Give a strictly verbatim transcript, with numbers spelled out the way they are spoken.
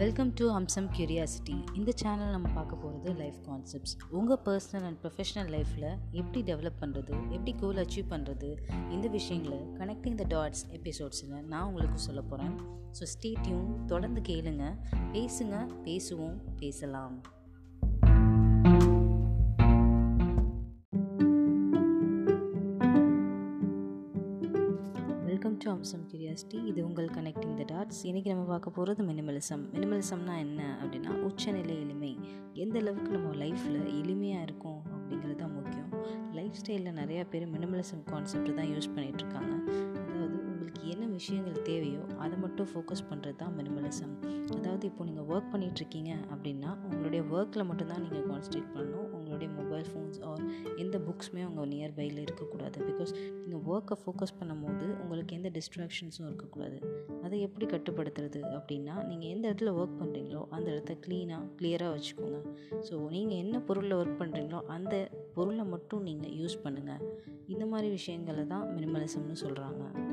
Welcome to Amsam curiosity. இந்த channel நம்ம பார்க்க போகிறது லைஃப் கான்செப்ட்ஸ். உங்கள் பர்சனல் அண்ட் ப்ரொஃபஷனல் லைஃப்பில் எப்படி டெவலப் பண்ணுறது, எப்படி கோல் அச்சீவ் பண்ணுறது, இந்த விஷயங்களை கனெக்டிங் த டாட்ஸ் எபிசோட்ஸில் நான் உங்களுக்கு சொல்ல போகிறேன். ஸோ ஸ்டே டியூன், தொடர்ந்து கேளுங்க, பேசுங்க, பேசுவோம், பேசலாம். Welcome to Amsam curiosity. இது உங்கள் கனெக்டிங் த டாட்ஸ். இன்றைக்கி நம்ம பார்க்க போகிறது மினிமலிசம். மினிமலிசம்னா என்ன அப்படின்னா, உச்சநிலை எளிமை. எந்த அளவுக்கு நம்ம லைஃப்பில் எளிமையாக இருக்கும் அப்படிங்கிறது தான் முக்கியம். லைஃப் ஸ்டைலில் நிறையா பேர் மினிமலிசம் கான்செப்ட் தான் யூஸ் பண்ணிகிட்ருக்காங்க. அதாவது உங்களுக்கு என்ன விஷயங்கள் தேவையோ அதை மட்டும் ஃபோக்கஸ் பண்ணுறது தான் மினிமலிசம். அதாவது இப்போது நீங்கள் ஒர்க் பண்ணிகிட்ருக்கீங்க அப்படின்னா உங்களுடைய ஒர்க்கில் மட்டும்தான் நீங்கள் கான்சன்ட்ரேட் பண்ணணும். உங்களுடைய மொபைல் ஃபோன்ஸ் ஆர் எந்த புக்ஸுமே உங்கள் நியர்பையில் இருக்கக்கூடாது. பிகாஸ் நீங்கள் ஒர்க்கை ஃபோக்கஸ் பண்ணும் போது உங்களுக்கு எந்த டிஸ்ட்ராக்ஷன்ஸும் இருக்கக்கூடாது. அதை எப்படி கட்டுப்படுத்துறது அப்படின்னா, நீங்கள் எந்த இடத்துல ஒர்க் பண்ணுறீங்களோ அந்த இடத்த க்ளீனாக கிளியராக வச்சுக்கோங்க. ஸோ நீங்கள் என்ன பொருளில் ஒர்க் பண்ணுறீங்களோ அந்த பொருளை மட்டும் நீங்கள் யூஸ் பண்ணுங்கள். இந்த மாதிரி விஷயங்களை தான் மினிமலிசம்னு சொல்கிறாங்க.